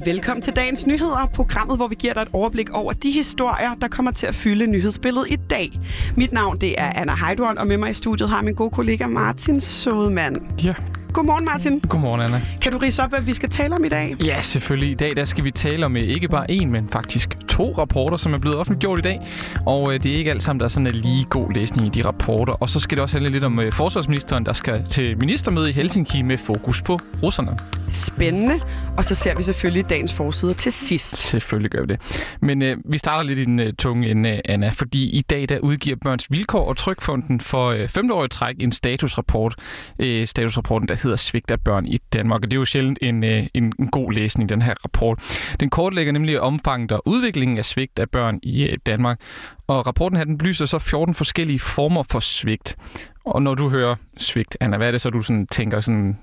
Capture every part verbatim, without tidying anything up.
og velkommen til dagens nyheder, programmet, hvor vi giver dig et overblik over de historier, der kommer til at fylde nyhedsbilledet i dag. Mit navn det er Anna Heidevald, og med mig i studiet har min gode kollega Martin Sødemann. Ja. Godmorgen, Martin. Godmorgen, Anna. Kan du ridse op, hvad vi skal tale om i dag? Ja, selvfølgelig. I dag der skal vi tale om ikke bare én, men faktisk to rapporter, som er blevet offentliggjort i dag. Og øh, det er ikke alt sammen, der er sådan en lige god læsning i de rapporter. Og så skal det også handle lidt om øh, forsvarsministeren, der skal til ministermøde i Helsinki med fokus på russerne. Spændende. Og så ser vi selvfølgelig dagens forsider til sidst. Selvfølgelig gør vi det. Men øh, vi starter lidt i den øh, tunge ende, øh, Anna. Fordi i dag der udgiver Børns Vilkår og TrygFonden for øh, femte år i træk en statusrapport. Øh, statusrapporten, der hedder Svigt af børn i Danmark. Og det er jo sjældent en, en, en god læsning, den her rapport. Den kortlægger nemlig omfanget og udviklingen af svigt af børn i Danmark. Og rapporten her, den belyser så fjorten forskellige former for svigt. Og når du hører svigt, Anna, hvad er det så, du sådan tænker sådan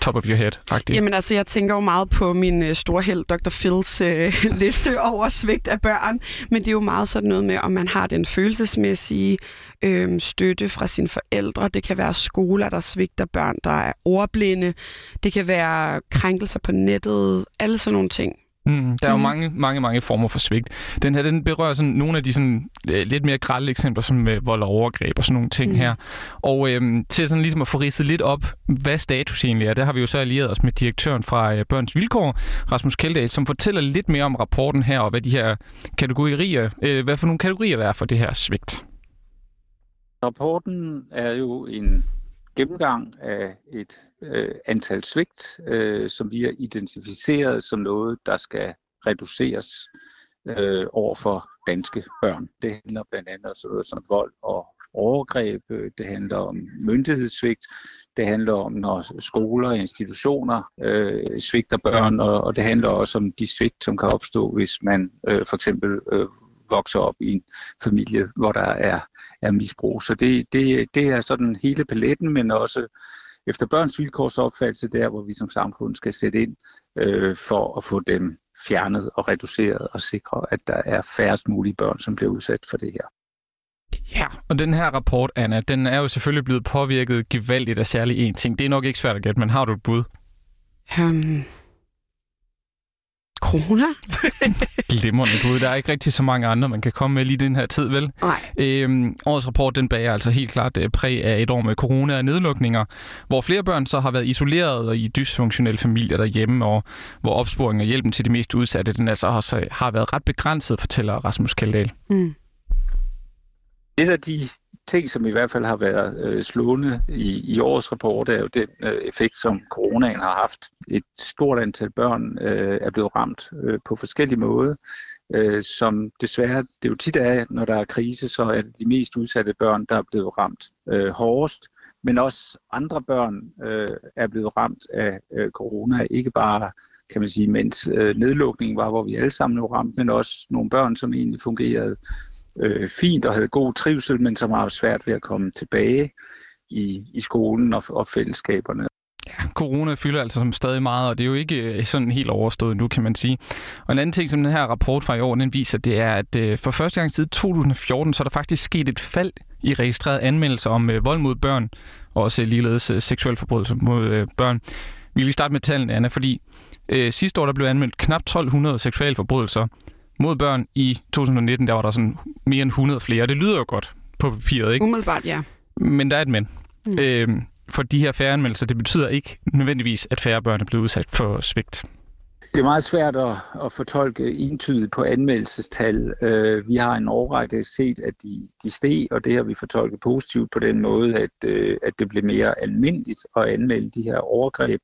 top of your head-agtigt? Jamen altså, jeg tænker jo meget på min øh, store held, doktor Phils øh, liste over svigt af børn, men det er jo meget sådan noget med, om man har den følelsesmæssige øh, støtte fra sine forældre. Det kan være skoler, der svigter børn, der er ordblinde. Det kan være krænkelser på nettet, alle sådan nogle ting. Mm, der er jo mm. mange, mange, mange former for svigt. Den her, den berører sådan nogle af de sådan, øh, lidt mere grelle eksempler, som øh, vold og overgreb og sådan nogle ting mm. her. Og øh, til sådan ligesom at få ridset lidt op, hvad status egentlig er, der har vi jo så allieret os med direktøren fra øh, Børns Vilkår, Rasmus Kjeldahl, som fortæller lidt mere om rapporten her, og hvad de her kategorier, øh, hvad for nogle kategorier der er for det her svigt. Rapporten er jo en gennemgang af et øh, antal svigt, øh, som vi har identificeret som noget, der skal reduceres øh, over for danske børn. Det handler blandt andet om, som vold og overgreb, det handler om myndighedssvigt, det handler om, når skoler og institutioner øh, svigter børn, og, og det handler også om de svigt, som kan opstå, hvis man øh, for eksempel øh, vokser op i en familie, hvor der er, er misbrug. Så det, det, det er sådan hele paletten, men også efter Børns Vilkårs opfattelse der, hvor vi som samfund skal sætte ind øh, for at få dem fjernet og reduceret og sikre, at der er færrest mulige børn, som bliver udsat for det her. Ja, og den her rapport, Anna, den er jo selvfølgelig blevet påvirket gevaldigt af særlig én ting. Det er nok ikke svært at gætte, men har du et bud? Um... Corona? Glimrende bud. Der er ikke rigtig så mange andre, man kan komme med lige den her tid, vel? Nej. Øhm, årets rapport, den bærer altså helt klart præg af et år med corona og nedlukninger, hvor flere børn så har været isoleret og i dysfunktionelle familier derhjemme, og hvor opsporingen og hjælpen til de mest udsatte, den altså også har været ret begrænset, fortæller Rasmus Kjeldahl. Mm. Et af de ting, som i hvert fald har været øh, slående i, i årets rapport, er jo den øh, effekt, som coronaen har haft. Et stort antal børn øh, er blevet ramt øh, på forskellige måder, øh, som desværre, det jo tit er, når der er krise, så er det de mest udsatte børn, der er blevet ramt øh, hårdest. Men også andre børn øh, er blevet ramt af øh, corona, ikke bare kan man sige, mens øh, nedlukningen var, hvor vi alle sammen blev ramt, men også nogle børn, som egentlig fungerede Øh, fint og havde god trivsel, men som har haft svært ved at komme tilbage i, i skolen og, og fællesskaberne. Ja, corona fylder altså som stadig meget, og det er jo ikke sådan helt overstået nu, kan man sige. Og en anden ting, som den her rapport fra i år, den viser, det er, at øh, for første gang siden to tusind og fjorten, så er der faktisk sket et fald i registrerede anmeldelser om øh, vold mod børn, og også øh, ligeledes øh, seksuel forbrydelse mod øh, børn. Vi vil lige starte med tallene, Anna, fordi øh, sidste år, der blev anmeldt knap tolv hundrede seksuelle forbrydelser mod børn. I to tusind og nitten, der var der sådan mere end hundrede flere, og det lyder jo godt på papiret, ikke? Umiddelbart, ja. Men der er et men. Mm. Øhm, for de her færre anmeldelser, det betyder ikke nødvendigvis, at færre børn er blevet udsat for svigt. Det er meget svært at, at fortolke entydigt på anmeldelsestal. Øh, vi har en årrække set, at de, de steg, og det har vi fortolket positivt på den måde, at, øh, at det blev mere almindeligt at anmelde de her overgreb.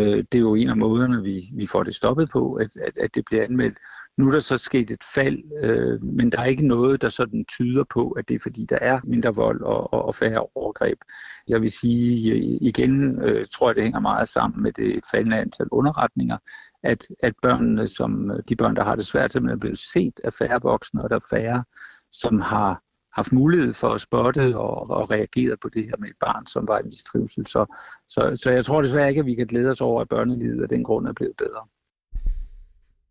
Det er jo en af måderne, vi, vi får det stoppet på, at, at, at det bliver anmeldt. Nu er der så sket et fald, øh, men der er ikke noget, der sådan tyder på, at det er fordi, der er mindre vold og, og, og færre overgreb. Jeg vil sige igen, øh, tror jeg, det hænger meget sammen med det faldende antal underretninger, at, at børnene, som, de børn, der har det svært, simpelthen er blevet set af færre voksne, og der er færre, som har haft mulighed for at spotte og, og reagere på det her med et barn, som var i mistrivsel. Så, så, så jeg tror desværre ikke, at vi kan glæde os over, at børnelivet af den grund er blevet bedre.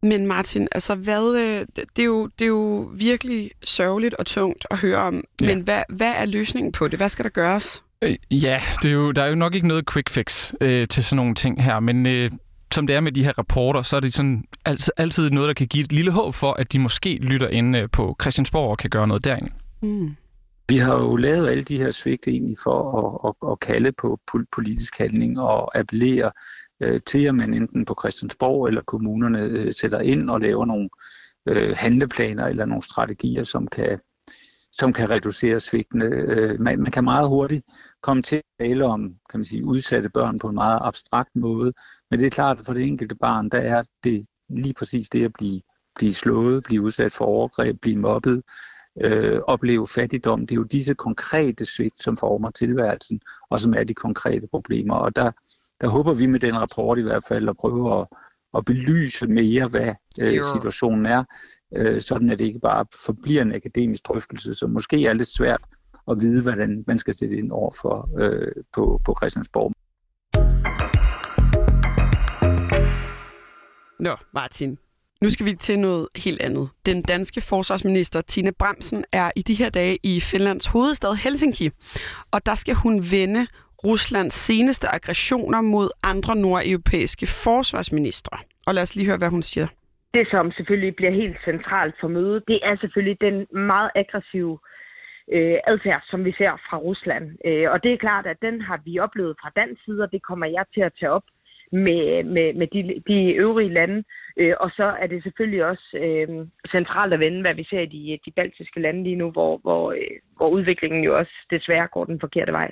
Men Martin, altså hvad, det, er jo, det er jo virkelig sørgeligt og tungt at høre om, ja. Men hvad, hvad er løsningen på det? Hvad skal der gøres? Øh, ja, det er jo, der er jo nok ikke noget quick fix øh, til sådan nogle ting her, men Øh som det er med de her rapporter, så er det sådan altid, altid noget, der kan give et lille håb for, at de måske lytter inde på Christiansborg og kan gøre noget derinde. Mm. Vi har jo lavet alle de her svigt egentlig for at, at, at kalde på politisk handling og appellere øh, til, at man enten på Christiansborg eller kommunerne øh, sætter ind og laver nogle øh, handleplaner eller nogle strategier, som kan, som kan reducere svigtene. Øh, man, man kan meget hurtigt komme til at tale om, kan man sige, udsatte børn på en meget abstrakt måde, men det er klart, at for det enkelte barn, der er det lige præcis det at blive, blive slået, blive udsat for overgreb, blive mobbet, Øh, opleve fattigdom. Det er jo disse konkrete svigt, som former tilværelsen, og som er de konkrete problemer. Og der, der håber vi med den rapport i hvert fald at prøve at, at belyse mere, hvad øh, situationen er, øh, sådan at det ikke bare forbliver en akademisk drøftelse, som måske er lidt svært at vide, hvordan man skal sætte ind over for øh, på, på Christiansborg. Nå, Martin. Nu skal vi til noget helt andet. Den danske forsvarsminister Tine Bremsen er i de her dage i Finlands hovedstad Helsinki, og der skal hun vende Ruslands seneste aggressioner mod andre nordeuropæiske forsvarsministre. Og lad os lige høre, hvad hun siger. Det, som selvfølgelig bliver helt centralt for mødet, det er selvfølgelig den meget aggressive øh, adfærd, som vi ser fra Rusland. Øh, og det er klart, at den har vi oplevet fra dansk side, og det kommer jeg til at tage op med, med, med de, de øvrige lande. Øh, og så er det selvfølgelig også øh, centralt at vende, hvad vi ser i de, de baltiske lande lige nu, hvor, hvor, øh, hvor udviklingen jo også desværre går den forkerte vej.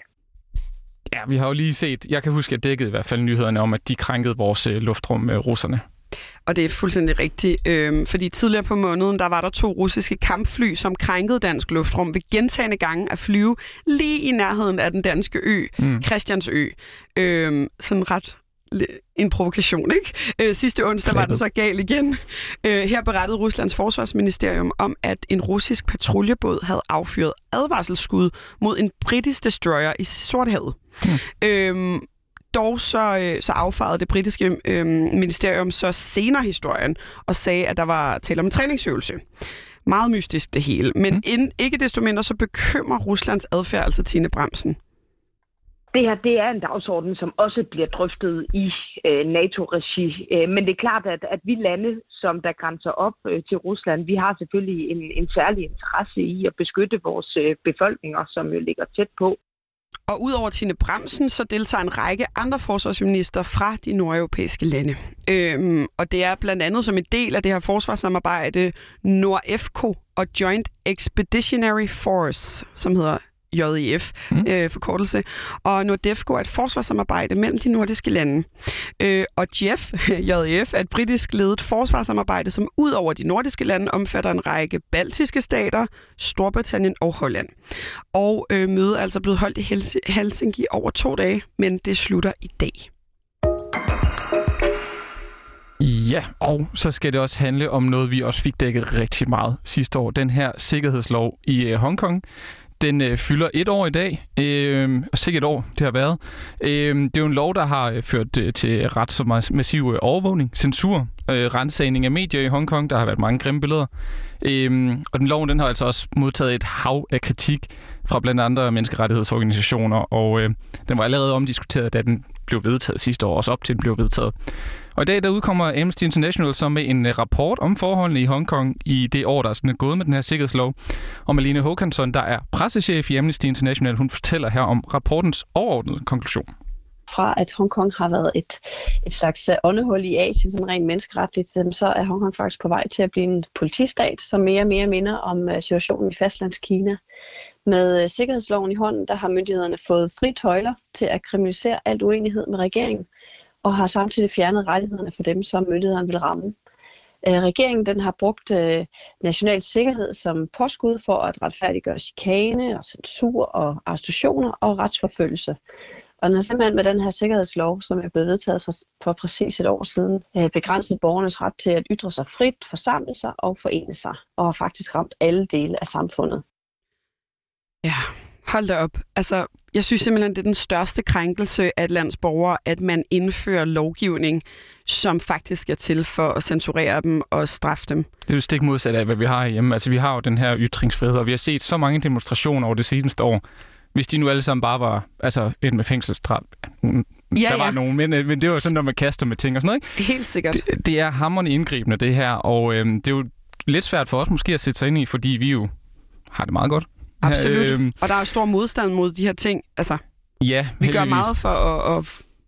Ja, vi har jo lige set, jeg kan huske, at jeg dækkede i hvert fald nyhederne om, at de krænkede vores øh, luftrum med russerne. Og det er fuldstændig rigtigt, øh, fordi tidligere på måneden, der var der to russiske kampfly, som krænkede dansk luftrum ved gentagne gange at flyve lige i nærheden af den danske ø, mm. Christiansø. Øh, sådan ret... en provokation, ikke? Øh, sidste onsdag Flappet. Var det så galt igen. Øh, her berettede Ruslands forsvarsministerium om, at en russisk patruljebåd havde affyret advarselsskud mod en britisk destroyer i Sortehavet. Hmm. Øh, dog så, så affejede det britiske øh, ministerium så senere historien og sagde, at der var tale om en træningsøvelse. Meget mystisk det hele. Men hmm. ind, ikke desto mindre så bekymrer Ruslands adfærd altså Tine Bremsen. Det her, det er en dagsorden, som også bliver drøftet i øh, NATO-regi. Øh, men det er klart, at, at vi lande, som der grænser op øh, til Rusland, vi har selvfølgelig en, en særlig interesse i at beskytte vores øh, befolkninger, som jo ligger tæt på. Og udover Tine Bremsen, så deltager en række andre forsvarsministre fra de nordeuropæiske lande. Øhm, og det er blandt andet som en del af det her forsvarssamarbejde Nordefco og Joint Expeditionary Force, som hedder J E F, mm. øh, forkortelse. Og Nordefco er et forsvarssamarbejde mellem de nordiske lande. Øh, og J E F, J E F er et britisk ledet forsvarssamarbejde, som ud over de nordiske lande omfatter en række baltiske stater, Storbritannien og Holland. Og øh, mødet er altså blevet holdt i Helsinki over to dage, men det slutter i dag. Ja, og så skal det også handle om noget, vi også fik dækket rigtig meget sidste år. Den her sikkerhedslov i øh, Hongkong. Den øh, fylder et år i dag, øh, og sikkert et år, det har været. Øh, det er jo en lov, der har ført øh, til ret så massiv øh, overvågning, censur, øh, rensagning af medier i Hongkong. Der har været mange grimme billeder. Øh, og den lov, den har altså også modtaget et hav af kritik fra blandt andre menneskerettighedsorganisationer, og øh, den var allerede omdiskuteret, da den blev vedtaget sidste år, og så op til den blev vedtaget. Og i dag, der udkommer Amnesty International så med en rapport om forholdene i Hongkong i det år, der er sådan gået med den her sikkerhedslov. Og Malene Håkonsson, der er pressechef i Amnesty International, hun fortæller her om rapportens overordnede konklusion. Fra at Hongkong har været et, et slags åndehul i Asien, sådan rent menneskeretligt, så er Hongkong faktisk på vej til at blive en politistat, som mere og mere minder om situationen i fastlandskina. Med sikkerhedsloven i hånden, der har myndighederne fået fri tøjler til at kriminalisere alt uenighed med regeringen, og har samtidig fjernet rettighederne for dem, som myndighederne vil ramme. Øh, regeringen den har brugt øh, national sikkerhed som påskud for at retfærdiggøre chikane og censur og arrestationer og retsforfølgelse. Og den har simpelthen med den her sikkerhedslov, som er blevet vedtaget for, for præcis et år siden, øh, begrænset borgernes ret til at ytre sig frit, forsamle sig og forene sig, og har faktisk ramt alle dele af samfundet. Ja, hold da op. Altså, jeg synes simpelthen, det er den største krænkelse af et lands borgere, at man indfører lovgivning, som faktisk er til for at censurere dem og straffe dem. Det er jo stik modsat af, hvad vi har hjemme. Altså, vi har jo den her ytringsfrihed, og vi har set så mange demonstrationer over det seneste år. Hvis de nu alle sammen bare var altså, et med fængselsstraf, Ja, der var ja. nogen, men, men det var sådan, når man kaster med ting og sådan noget, ikke? Helt sikkert. Det, det er hamrende indgribende, det her, og øhm, det er jo lidt svært for os måske at sætte sig ind i, fordi vi jo har det meget godt. Absolut, øhm, og der er stor modstand mod de her ting, altså. Ja, vi gør meget for at, at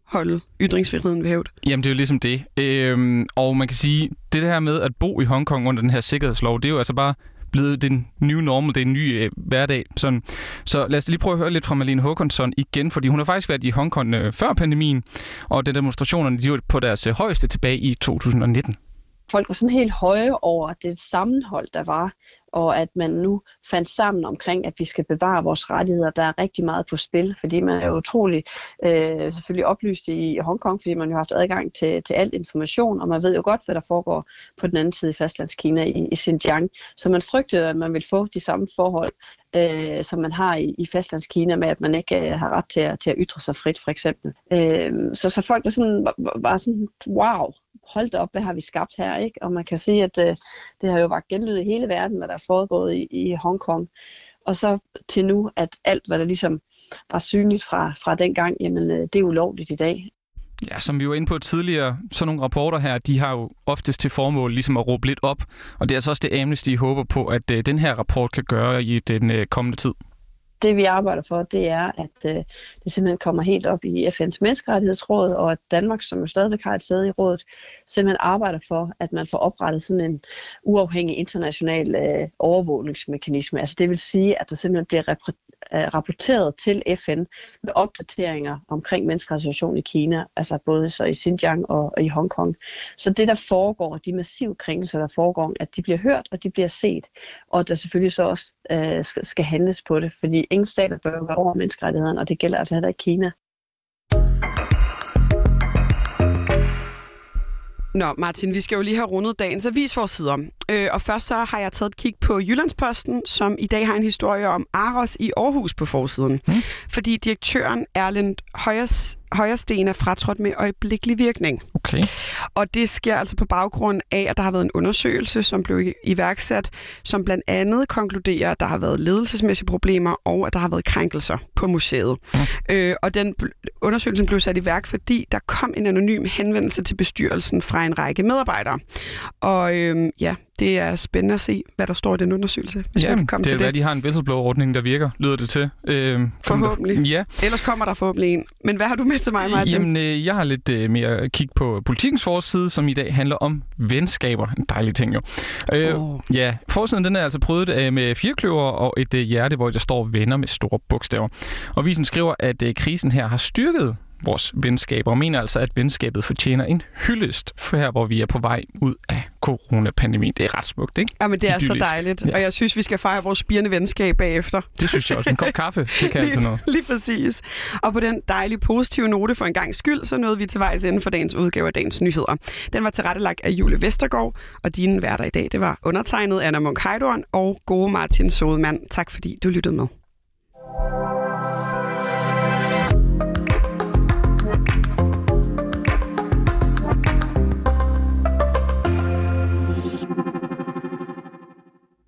holde ytringsfriheden ved hævd. Jamen, det er jo ligesom det. Øhm, og man kan sige, det her med at bo i Hongkong under den her sikkerhedslov, det er jo altså bare blevet den nye normal, det er en ny øh, hverdag. Sådan. Så lad os lige prøve at høre lidt fra Malene Håkonsson igen, fordi hun har faktisk været i Hongkong øh, før pandemien, og de demonstrationerne, de var på deres øh, højeste tilbage i to tusind og nitten. Folk var sådan helt høje over det sammenhold, der var, og at man nu fandt sammen omkring, at vi skal bevare vores rettigheder. Der er rigtig meget på spil, fordi man er utrolig øh, selvfølgelig oplyst i Hongkong, fordi man jo har haft adgang til, til alt information, og man ved jo godt, hvad der foregår på den anden side i fastlandskina i, i Xinjiang. Så man frygtede, at man ville få de samme forhold, øh, som man har i, i fastlandskina, med at man ikke øh, har ret til at, til at ytre sig frit, for eksempel. Øh, så, så folk der sådan, var, var sådan, wow, hold da op, hvad har vi skabt her, ikke? Og man kan sige, at øh, det har jo været genlydet i hele verden, hvad der er foregået i, i Hongkong. Og så til nu, at alt, hvad der ligesom var synligt fra, fra dengang, jamen øh, det er ulovligt i dag. Ja, som vi var inde på tidligere, så nogle rapporter her, de har jo oftest til formål ligesom at råbe lidt op. Og det er altså også det Amnesty håber på, at øh, den her rapport kan gøre i den øh, kommende tid. Det vi arbejder for, det er, at øh, det simpelthen kommer helt op i F N's Menneskerettighedsråd, og at Danmark, som jo stadigvæk har et sæde i rådet, simpelthen arbejder for, at man får oprettet sådan en uafhængig international øh, overvågningsmekanisme. Altså det vil sige, at der simpelthen bliver repr- äh, rapporteret til F N med opdateringer omkring menneskerettighedssituationen i Kina, altså både så i Xinjiang og, og i Hongkong. Så det, der foregår, de massive krænkelser, der foregår, at de bliver hørt, og de bliver set, og at der selvfølgelig så også øh, skal, skal handles på det, fordi ingen stater bør være over menneskerettighederne, og det gælder altså heller ikke Kina. Nå, Martin, vi skal jo lige have rundet dagens avisforsider. Øh, og først så har jeg taget et kig på Jyllandsposten, som i dag har en historie om Aros i Aarhus på forsiden. Mm. Fordi direktøren Erlend Høyers Højersten er fratrådt med øjeblikkelig virkning. Okay. Og det sker altså på baggrund af, at der har været en undersøgelse, som blev iværksat, som blandt andet konkluderer, at der har været ledelsesmæssige problemer, og at der har været krænkelser på museet. Ja. Øh, og den undersøgelse blev sat i værk, fordi der kom en anonym henvendelse til bestyrelsen fra en række medarbejdere. Og øh, ja, det er spændende at se, hvad der står i den undersøgelse. Hvis ja, kan komme det er til hvad det. De har en whistleblower-ordning, der virker, lyder det til. Øh, forhåbentlig. Der... Ja. Ellers kommer der forhåbentlig en. Men hvad har du med til mig, Martin? Jamen, øh, jeg har lidt øh, mere kig på Politikens forside, som i dag handler om venskaber. En dejlig ting jo. Øh, oh. Ja, forsiden den er altså prøvet øh, med firkløver og et øh, hjerte, hvor der står venner med store bogstaver. Og vi som skriver, at øh, krisen her har styrket vores venskaber, og mener altså, at venskabet fortjener en hyldest, for her, hvor vi er på vej ud af coronapandemien. Det er ret smukt, ikke? Ja, men det er idyllisk. Så dejligt, ja. Og jeg synes, vi skal fejre vores spirende venskab bagefter. Det synes jeg også. En kop kaffe, det kan lige, altid noget. Lige præcis. Og på den dejlige positive note for en gang skyld, så nåede vi til vejs ende for dagens udgave af Dagens Nyheder. Den var tilrettelagt af Julie Vestergaard, og dine værter i dag, det var undertegnet Anna Munk Heidoren og gode Martin Sødemann. Tak fordi du lyttede med.